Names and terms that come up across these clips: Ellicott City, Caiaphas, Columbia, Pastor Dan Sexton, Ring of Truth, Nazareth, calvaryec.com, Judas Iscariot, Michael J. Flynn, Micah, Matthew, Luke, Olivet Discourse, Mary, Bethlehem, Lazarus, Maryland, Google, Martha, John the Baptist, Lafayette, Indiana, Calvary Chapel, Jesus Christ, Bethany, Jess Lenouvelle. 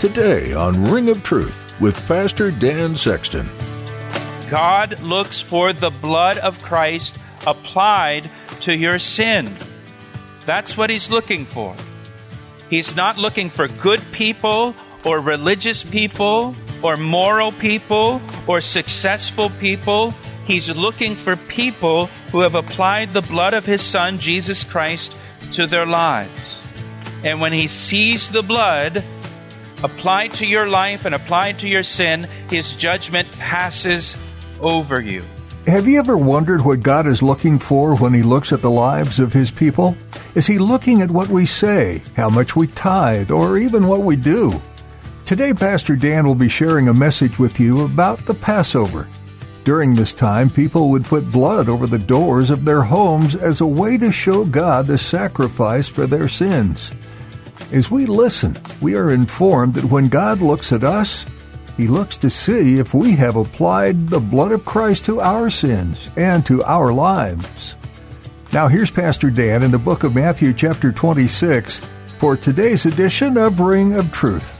Today on Ring of Truth with Pastor Dan Sexton. God looks for the blood of Christ applied to your sin. That's what he's looking for. He's not looking for good people or religious people or moral people or successful people. He's looking for people who have applied the blood of his son, Jesus Christ, to their lives. And when he sees the blood applied to your life and applied to your sin, his judgment passes over you. Have you ever wondered what God is looking for when he looks at the lives of his people? Is he looking at what we say, how much we tithe, or even what we do? Today, Pastor Dan will be sharing a message with you about the Passover. During this time, people would put blood over the doors of their homes as a way to show God the sacrifice for their sins. As we listen, we are informed that when God looks at us, he looks to see if we have applied the blood of Christ to our sins and to our lives. Now here's Pastor Dan in the book of Matthew chapter 26 for today's edition of Ring of Truth.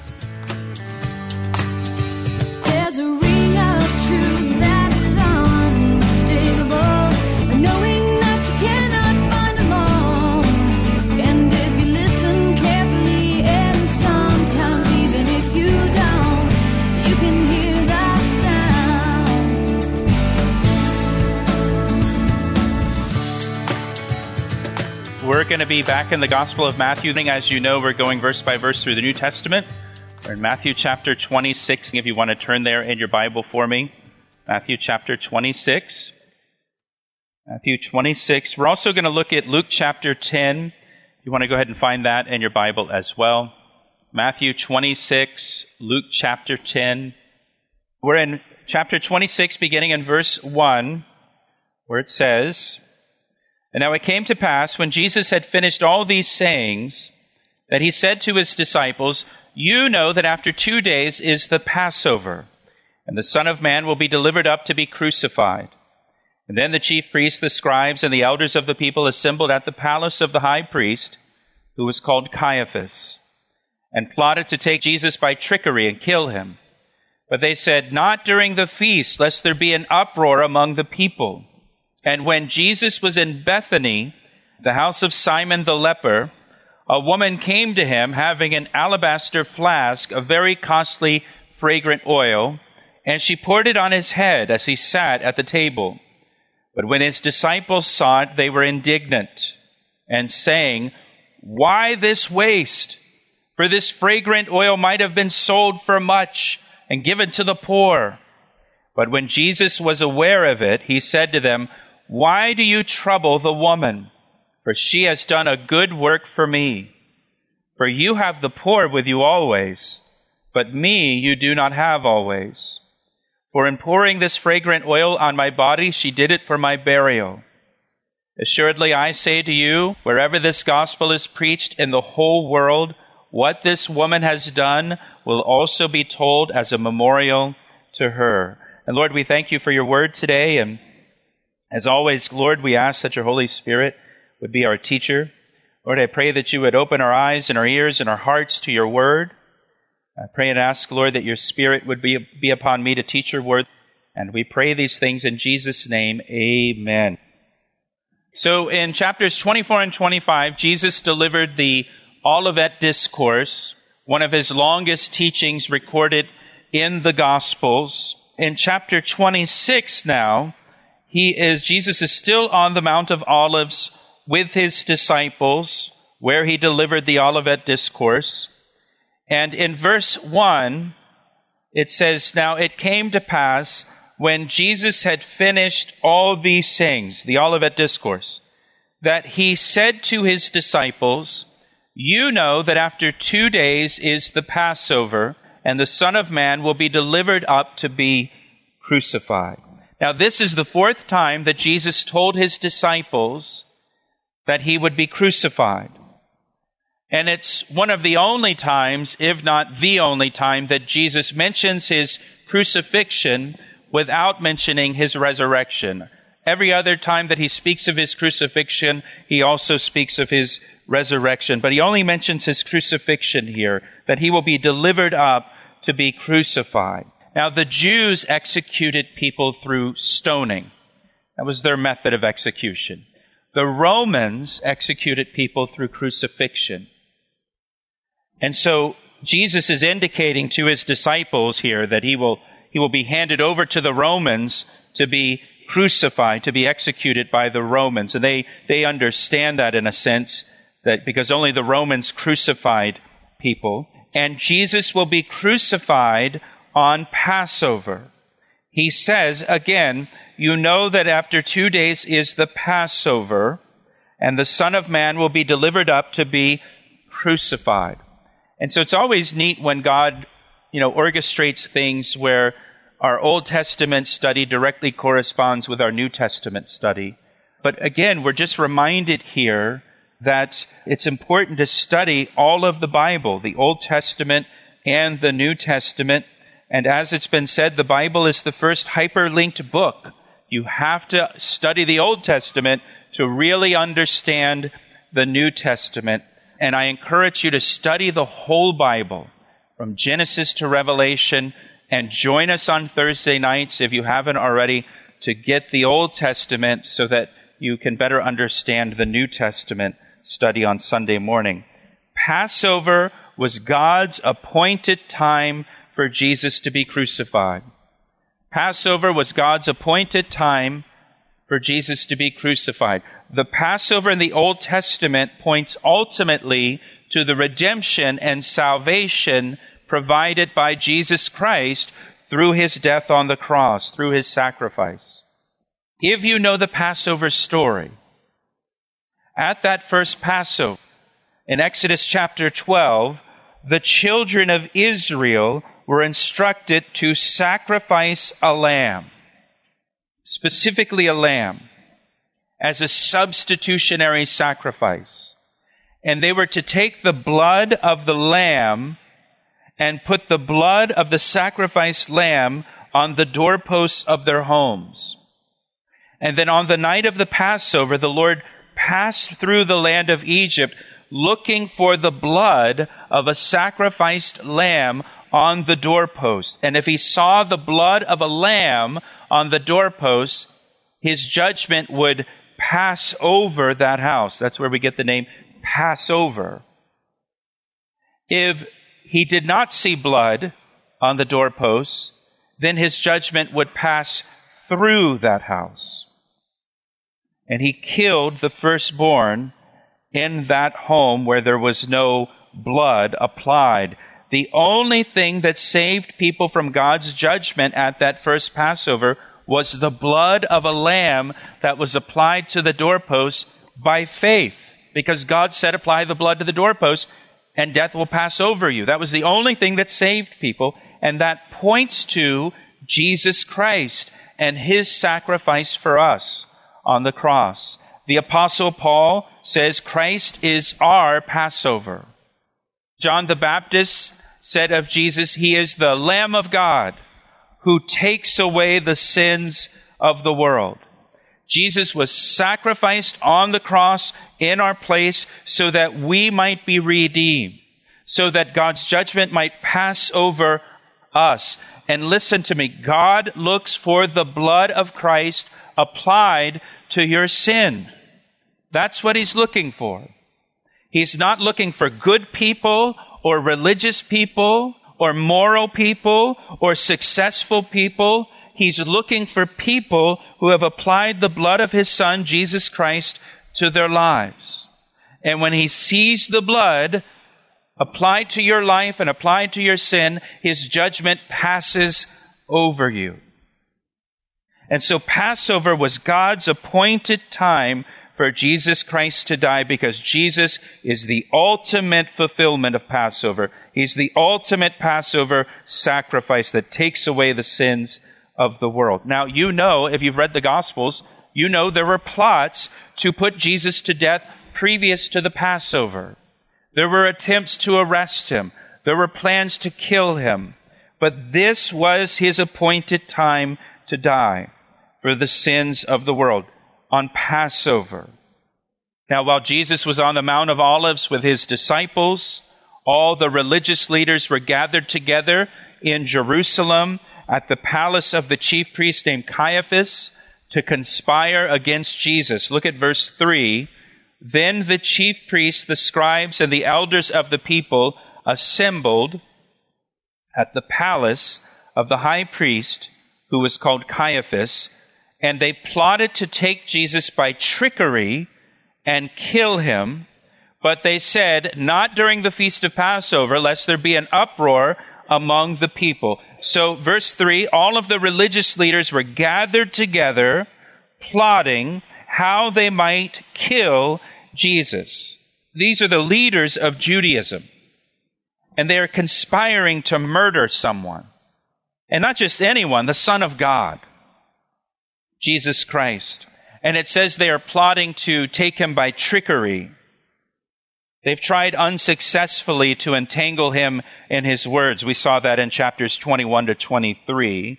We're going to be back in the Gospel of Matthew. As you know, we're going verse by verse through the New Testament. We're in Matthew chapter 26. If you want to turn there in your Bible for me, Matthew chapter 26. Matthew 26. We're also going to look at Luke chapter 10. You want to go ahead and find that in your Bible as well. Matthew 26, Luke chapter 10. We're in chapter 26, beginning in verse 1, where it says, "And now it came to pass, when Jesus had finished all these sayings, that he said to his disciples, 'You know that after 2 days is the Passover, and the Son of Man will be delivered up to be crucified.' And then the chief priests, the scribes, and the elders of the people assembled at the palace of the high priest, who was called Caiaphas, and plotted to take Jesus by trickery and kill him. But they said, 'Not during the feast, lest there be an uproar among the people.' And when Jesus was in Bethany, the house of Simon the leper, a woman came to him having an alabaster flask of very costly fragrant oil, and she poured it on his head as he sat at the table. But when his disciples saw it, they were indignant, and saying, 'Why this waste? For this fragrant oil might have been sold for much and given to the poor.' But when Jesus was aware of it, he said to them, 'Why do you trouble the woman? For she has done a good work for me. For you have the poor with you always, but me you do not have always. For in pouring this fragrant oil on my body, she did it for my burial. Assuredly, I say to you, wherever this gospel is preached in the whole world, what this woman has done will also be told as a memorial to her.'" And Lord, we thank you for your word today, and as always, Lord, we ask that your Holy Spirit would be our teacher. Lord, I pray that you would open our eyes and our ears and our hearts to your word. I pray and ask, Lord, that your Spirit would be upon me to teach your word. And we pray these things in Jesus' name. Amen. So in chapters 24 and 25, Jesus delivered the Olivet Discourse, one of his longest teachings recorded in the Gospels. In chapter 26 now, Jesus is still on the Mount of Olives with his disciples, where he delivered the Olivet Discourse. And in verse 1, it says, "Now it came to pass, when Jesus had finished all these things," the Olivet Discourse, "that he said to his disciples, You know that after 2 days is the Passover, and the Son of Man will be delivered up to be crucified." Now, this is the fourth time that Jesus told his disciples that he would be crucified. And it's one of the only times, if not the only time, that Jesus mentions his crucifixion without mentioning his resurrection. Every other time that he speaks of his crucifixion, he also speaks of his resurrection. But he only mentions his crucifixion here, that he will be delivered up to be crucified. Now, the Jews executed people through stoning. That was their method of execution. The Romans executed people through crucifixion. And so Jesus is indicating to his disciples here that he will be handed over to the Romans to be crucified, to be executed by the Romans. And they understand that in a sense, that because only the Romans crucified people. And Jesus will be crucified on Passover. He says, again, "You know that after 2 days is the Passover, and the Son of Man will be delivered up to be crucified." And so it's always neat when God, orchestrates things where our Old Testament study directly corresponds with our New Testament study. But again, we're just reminded here that it's important to study all of the Bible, the Old Testament and the New Testament. And as it's been said, the Bible is the first hyperlinked book. You have to study the Old Testament to really understand the New Testament. And I encourage you to study the whole Bible, from Genesis to Revelation, and join us on Thursday nights, if you haven't already, to get the Old Testament so that you can better understand the New Testament study on Sunday morning. Passover was God's appointed time for Jesus to be crucified. Passover was God's appointed time for Jesus to be crucified. The Passover in the Old Testament points ultimately to the redemption and salvation provided by Jesus Christ through his death on the cross, through his sacrifice. If you know the Passover story, at that first Passover, in Exodus chapter 12, the children of Israel were instructed to sacrifice a lamb, specifically a lamb, as a substitutionary sacrifice. And they were to take the blood of the lamb and put the blood of the sacrificed lamb on the doorposts of their homes. And then on the night of the Passover, the Lord passed through the land of Egypt looking for the blood of a sacrificed lamb on the doorpost. And if he saw the blood of a lamb on the doorpost, his judgment would pass over that house. That's where we get the name Passover. If he did not see blood on the doorposts, then his judgment would pass through that house. And he killed the firstborn in that home where there was no blood applied. The only thing that saved people from God's judgment at that first Passover was the blood of a lamb that was applied to the doorposts by faith, because God said, "Apply the blood to the doorposts, and death will pass over you." That was the only thing that saved people, and that points to Jesus Christ and his sacrifice for us on the cross. The Apostle Paul says, "Christ is our Passover." John the Baptist said of Jesus, "He is the Lamb of God who takes away the sins of the world." Jesus was sacrificed on the cross in our place so that we might be redeemed, so that God's judgment might pass over us. And listen to me, God looks for the blood of Christ applied to your sin. That's what he's looking for. He's not looking for good people or religious people or moral people or successful people. He's looking for people who have applied the blood of his Son, Jesus Christ, to their lives. And when he sees the blood applied to your life and applied to your sin, his judgment passes over you. And so Passover was God's appointed time for Jesus Christ to die, because Jesus is the ultimate fulfillment of Passover. He's the ultimate Passover sacrifice that takes away the sins of the world. Now, you know, if you've read the Gospels, you know there were plots to put Jesus to death previous to the Passover. There were attempts to arrest him. There were plans to kill him. But this was his appointed time to die for the sins of the world on Passover. Now, while Jesus was on the Mount of Olives with his disciples, all the religious leaders were gathered together in Jerusalem at the palace of the chief priest named Caiaphas to conspire against Jesus. Look at verse 3. Then the chief priests, the scribes, and the elders of the people assembled at the palace of the high priest, who was called Caiaphas, and they plotted to take Jesus by trickery and kill him. But they said, not during the feast of Passover, lest there be an uproar among the people. So, verse 3, all of the religious leaders were gathered together, plotting how they might kill Jesus. These are the leaders of Judaism, and they are conspiring to murder someone. And not just anyone, the Son of God, Jesus Christ. And it says they are plotting to take him by trickery. They've tried unsuccessfully to entangle him in his words. We saw that in chapters 21 to 23.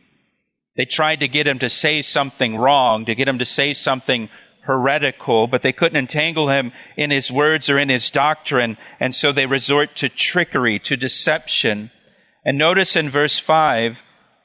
They tried to get him to say something wrong, to get him to say something heretical, but they couldn't entangle him in his words or in his doctrine, and so they resort to trickery, to deception. And notice in verse 5,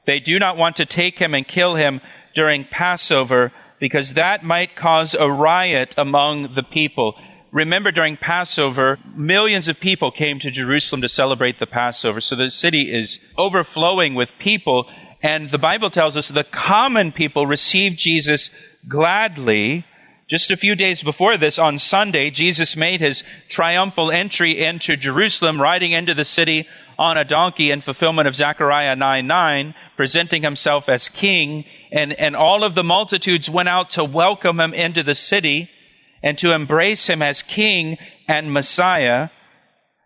they do not want to take him and kill him during Passover, because that might cause a riot among the people. Remember, during Passover, millions of people came to Jerusalem to celebrate the Passover. So the city is overflowing with people. And the Bible tells us the common people received Jesus gladly. Just a few days before this, on Sunday, Jesus made his triumphal entry into Jerusalem, riding into the city on a donkey in fulfillment of Zechariah 9:9, presenting himself as king. And all of the multitudes went out to welcome him into the city and to embrace him as king and Messiah.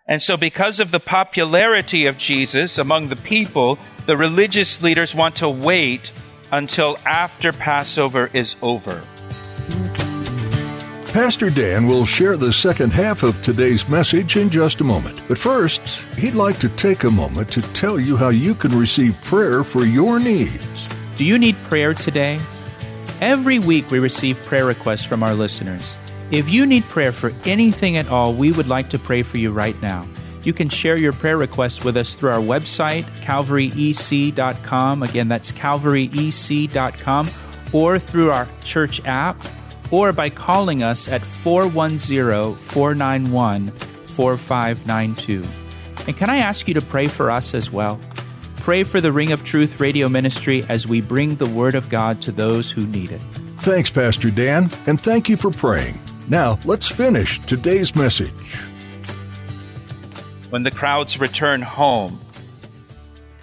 And so because of the popularity of Jesus among the people, the religious leaders want to wait until after Passover is over. Pastor Dan will share the second half of today's message in just a moment. But first, he'd like to take a moment to tell you how you can receive prayer for your needs. Do you need prayer today? Every week we receive prayer requests from our listeners. If you need prayer for anything at all, we would like to pray for you right now. You can share your prayer requests with us through our website, calvaryec.com. Again, that's calvaryec.com, or through our church app, or by calling us at 410-491-4592. And can I ask you to pray for us as well? Pray for the Ring of Truth radio ministry as we bring the Word of God to those who need it. Thanks, Pastor Dan, and thank you for praying. Now, let's finish today's message. When the crowds return home,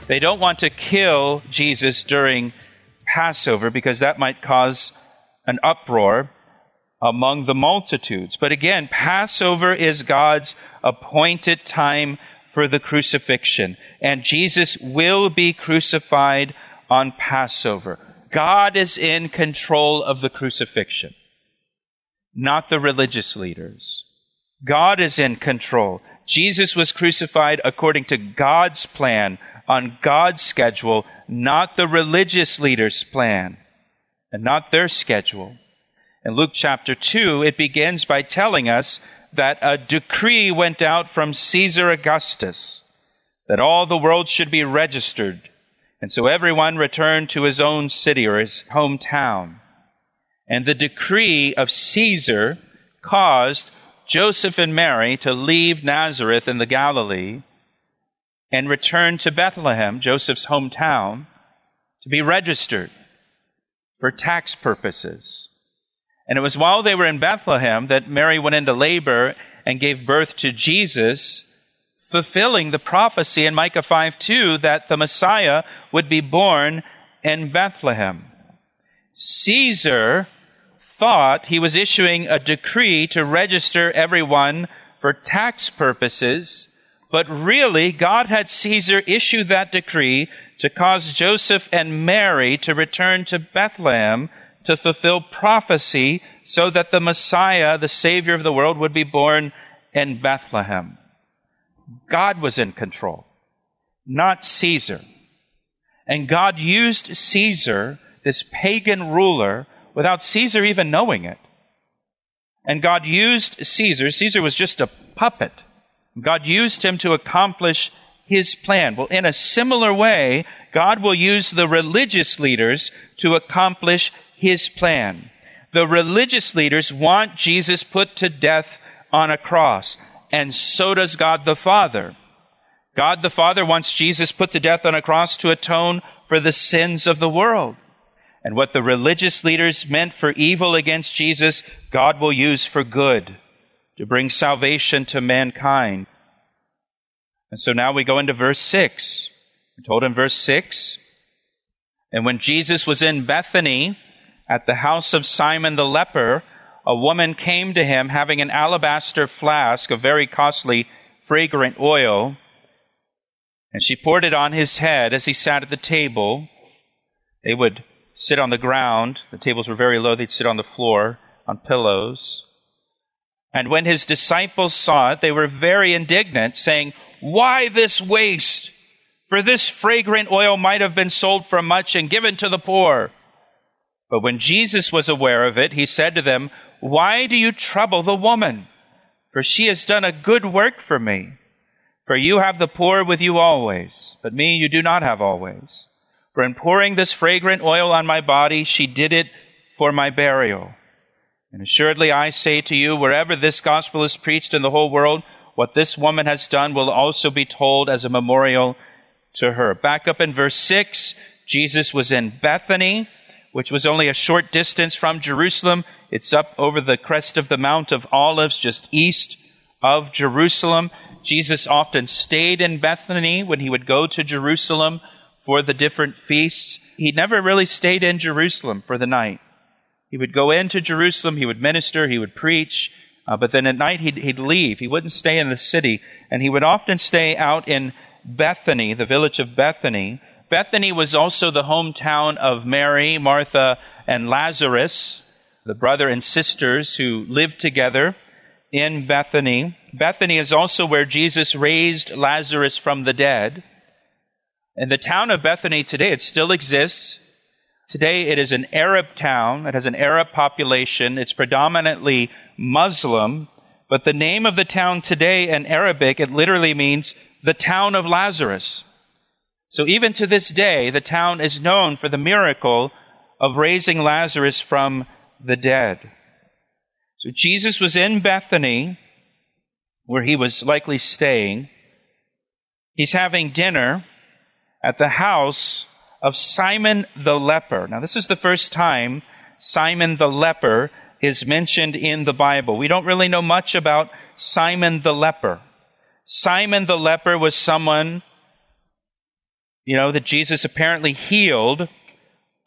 they don't want to kill Jesus during Passover because that might cause an uproar among the multitudes. But again, Passover is God's appointed time for the crucifixion, and Jesus will be crucified on Passover. God is in control of the crucifixion, not the religious leaders. God is in control. Jesus was crucified according to God's plan, on God's schedule, not the religious leaders' plan, and not their schedule. In Luke chapter 2, it begins by telling us that a decree went out from Caesar Augustus that all the world should be registered, and so everyone returned to his own city or his hometown. And the decree of Caesar caused Joseph and Mary to leave Nazareth in the Galilee and return to Bethlehem, Joseph's hometown, to be registered for tax purposes. And it was while they were in Bethlehem that Mary went into labor and gave birth to Jesus, fulfilling the prophecy in Micah 5:2 that the Messiah would be born in Bethlehem. Caesar thought he was issuing a decree to register everyone for tax purposes, but really God had Caesar issue that decree to cause Joseph and Mary to return to Bethlehem to fulfill prophecy so that the Messiah, the Savior of the world, would be born in Bethlehem. God was in control, not Caesar. And God used Caesar, this pagan ruler, without Caesar even knowing it. And God used Caesar. Caesar was just a puppet. God used him to accomplish his plan. Well, in a similar way, God will use the religious leaders to accomplish his plan. The religious leaders want Jesus put to death on a cross, and so does God the Father. God the Father wants Jesus put to death on a cross to atone for the sins of the world. And what the religious leaders meant for evil against Jesus, God will use for good, to bring salvation to mankind. And so now we go into verse 6. We're told in verse 6, and when Jesus was in Bethany, at the house of Simon the leper, a woman came to him having an alabaster flask of very costly fragrant oil, and she poured it on his head as he sat at the table. They would sit on the ground. The tables were very low. They'd sit on the floor on pillows. And when his disciples saw it, they were very indignant, saying, "Why this waste? For this fragrant oil might have been sold for much and given to the poor." But when Jesus was aware of it, he said to them, "Why do you trouble the woman? For she has done a good work for me. For you have the poor with you always, but me you do not have always. For in pouring this fragrant oil on my body, she did it for my burial. And assuredly I say to you, wherever this gospel is preached in the whole world, what this woman has done will also be told as a memorial to her." Back up in verse 6, Jesus was in Bethany, which was only a short distance from Jerusalem. It's up over the crest of the Mount of Olives, just east of Jerusalem. Jesus often stayed in Bethany when he would go to Jerusalem for the different feasts. He never really stayed in Jerusalem for the night. He would go into Jerusalem, he would minister, he would preach, but then at night he'd leave. He wouldn't stay in the city, and he would often stay out in Bethany, the village of Bethany. Bethany was also the hometown of Mary, Martha, and Lazarus, the brother and sisters who lived together in Bethany. Bethany is also where Jesus raised Lazarus from the dead. And the town of Bethany today, it still exists. Today it is an Arab town. It has an Arab population. It's predominantly Muslim. But the name of the town today in Arabic, it literally means the town of Lazarus. So even to this day, the town is known for the miracle of raising Lazarus from the dead. So Jesus was in Bethany, where he was likely staying. He's having dinner at the house of Simon the leper. Now, this is the first time Simon the leper is mentioned in the Bible. We don't really know much about Simon the leper. Simon the leper was someone, that Jesus apparently healed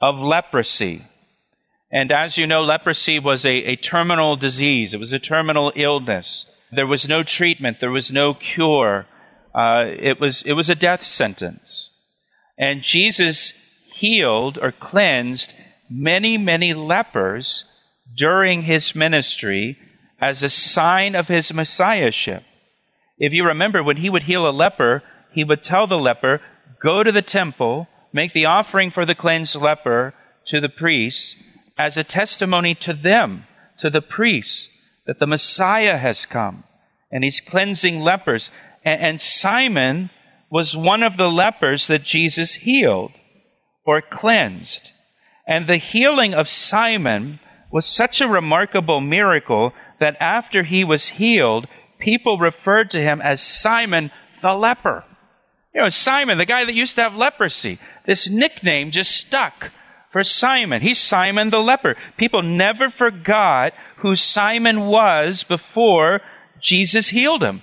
of leprosy. And as you know, leprosy was a terminal disease. It was a terminal illness. There was no treatment. There was no cure. It was a death sentence. And Jesus healed or cleansed many, many lepers during his ministry as a sign of his messiahship. If you remember, when he would heal a leper, he would tell the leper, "Go to the temple, make the offering for the cleansed leper to the priests as a testimony to them, to the priests, that the Messiah has come." And he's cleansing lepers. And Simon was one of the lepers that Jesus healed or cleansed. And the healing of Simon was such a remarkable miracle that after he was healed, people referred to him as Simon the leper. Simon, the guy that used to have leprosy. This nickname just stuck for Simon. He's Simon the leper. People never forgot who Simon was before Jesus healed him.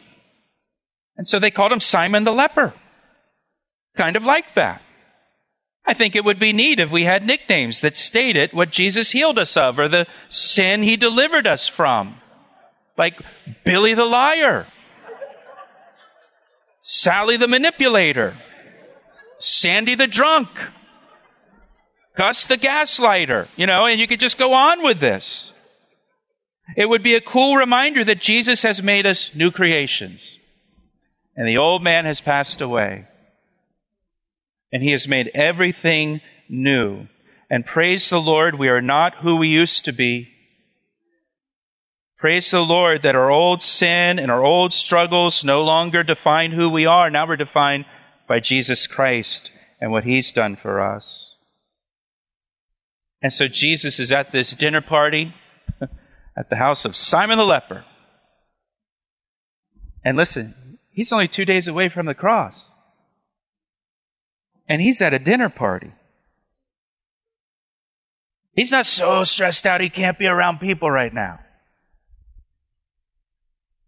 And so they called him Simon the leper. Kind of like that. I think it would be neat if we had nicknames that stated what Jesus healed us of or the sin he delivered us from. Like Billy the Liar, Sally the Manipulator, Sandy the Drunk, Gus the Gaslighter, and you could just go on with this. It would be a cool reminder that Jesus has made us new creations. And the old man has passed away. And he has made everything new. And praise the Lord, we are not who we used to be. Praise the Lord that our old sin and our old struggles no longer define who we are. Now we're defined by Jesus Christ and what he's done for us. And so Jesus is at this dinner party at the house of Simon the leper. And listen, he's only 2 days away from the cross. And he's at a dinner party. He's not so stressed out he can't be around people right now.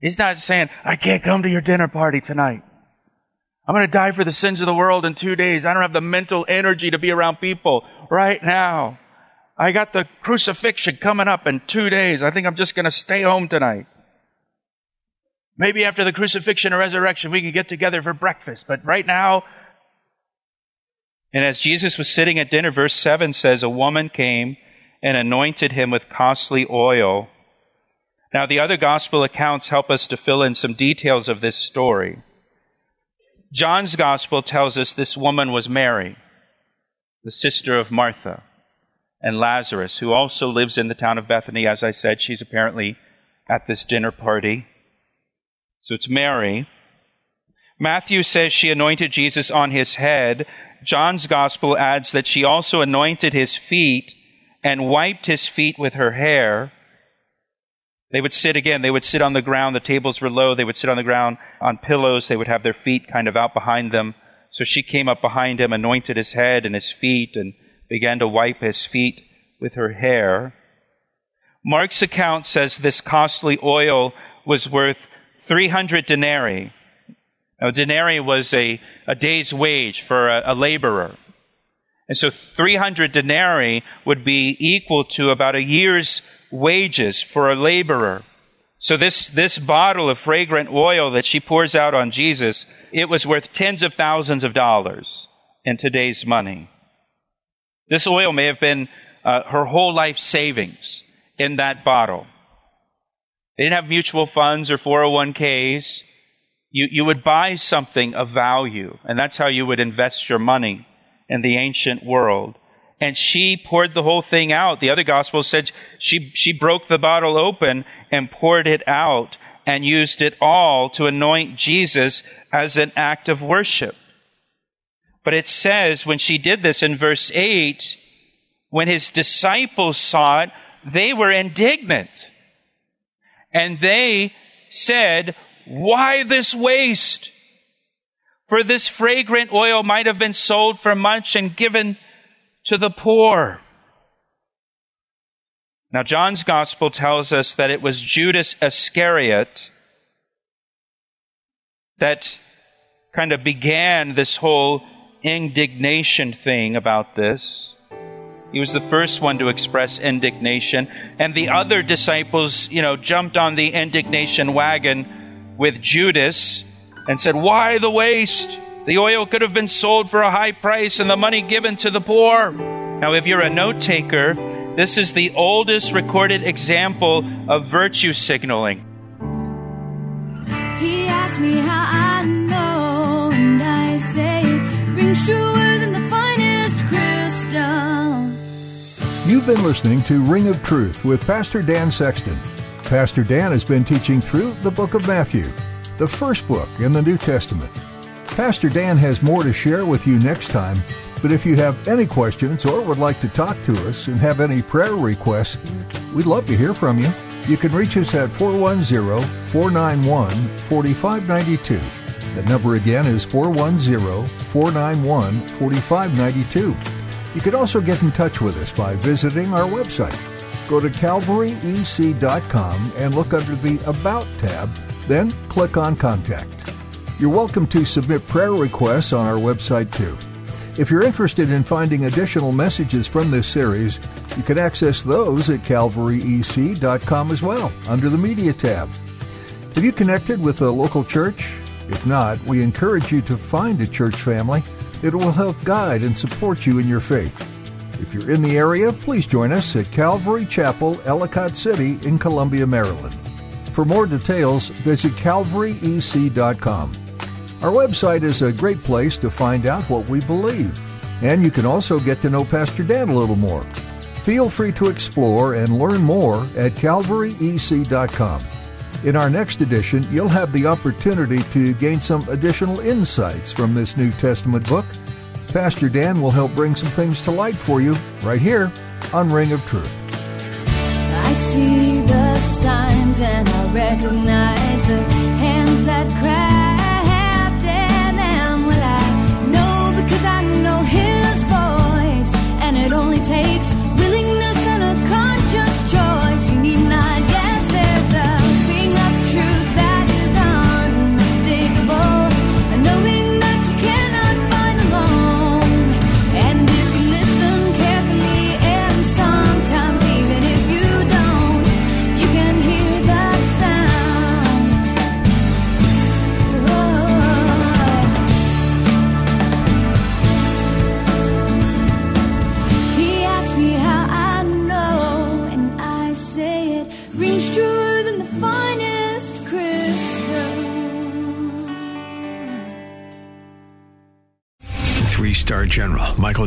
He's not saying, I can't come to your dinner party tonight. I'm going to die for the sins of the world in 2 days. I don't have the mental energy to be around people right now. I got the crucifixion coming up in 2 days. I think I'm just going to stay home tonight. Maybe after the crucifixion or resurrection, we can get together for breakfast. But right now... And as Jesus was sitting at dinner, verse 7 says, a woman came and anointed him with costly oil. Now, the other gospel accounts help us to fill in some details of this story. John's gospel tells us this woman was Mary, the sister of Martha and Lazarus, who also lives in the town of Bethany. As I said, she's apparently at this dinner party. So it's Mary. Matthew says she anointed Jesus on his head. John's gospel adds that she also anointed his feet and wiped his feet with her hair. They would sit again. They would sit on the ground. The tables were low. They would sit on the ground on pillows. They would have their feet kind of out behind them. So she came up behind him, anointed his head and his feet, and began to wipe his feet with her hair. Mark's account says this costly oil was worth 300 denarii. Now, denarii was a day's wage for a laborer. And so 300 denarii would be equal to about a year's wages for a laborer. So this bottle of fragrant oil that she pours out on Jesus, it was worth tens of thousands of dollars in today's money. This oil may have been her whole life savings in that bottle. They didn't have mutual funds or 401ks. You would buy something of value, and that's how you would invest your money in the ancient world. And she poured the whole thing out. The other gospel said she broke the bottle open and poured it out and used it all to anoint Jesus as an act of worship. But it says when she did this in verse 8, when his disciples saw it, they were indignant. And they said, why this waste? For this fragrant oil might have been sold for much and given to the poor. Now, John's gospel tells us that it was Judas Iscariot that kind of began this whole indignation thing about this. He was the first one to express indignation. And the other disciples, jumped on the indignation wagon with Judas and said, why the waste? The oil could have been sold for a high price and the money given to the poor. Now, if you're a note taker, this is the oldest recorded example of virtue signaling. He asked me how I know, and I say, rings truer than the finest crystal. You've been listening to Ring of Truth with Pastor Dan Sexton. Pastor Dan has been teaching through the book of Matthew, the first book in the New Testament. Pastor Dan has more to share with you next time, but if you have any questions or would like to talk to us and have any prayer requests, we'd love to hear from you. You can reach us at 410-491-4592. The number again is 410-491-4592. You can also get in touch with us by visiting our website. Go to calvaryec.com and look under the About tab, then click on Contact. You're welcome to submit prayer requests on our website too. If you're interested in finding additional messages from this series, you can access those at calvaryec.com as well, under the Media tab. Have you connected with a local church? If not, we encourage you to find a church family. It will help guide and support you in your faith. If you're in the area, please join us at Calvary Chapel, Ellicott City in Columbia, Maryland. For more details, visit calvaryec.com. Our website is a great place to find out what we believe, and you can also get to know Pastor Dan a little more. Feel free to explore and learn more at calvaryec.com. In our next edition, you'll have the opportunity to gain some additional insights from this New Testament book. Pastor Dan will help bring some things to light for you right here on Ring of Truth. I see the signs and I recognize the hands that craft and what I know because I know His voice, and it only takes willingness and a conscious choice. You need not guess, there's a ring of truth that is unmistakable. General Michael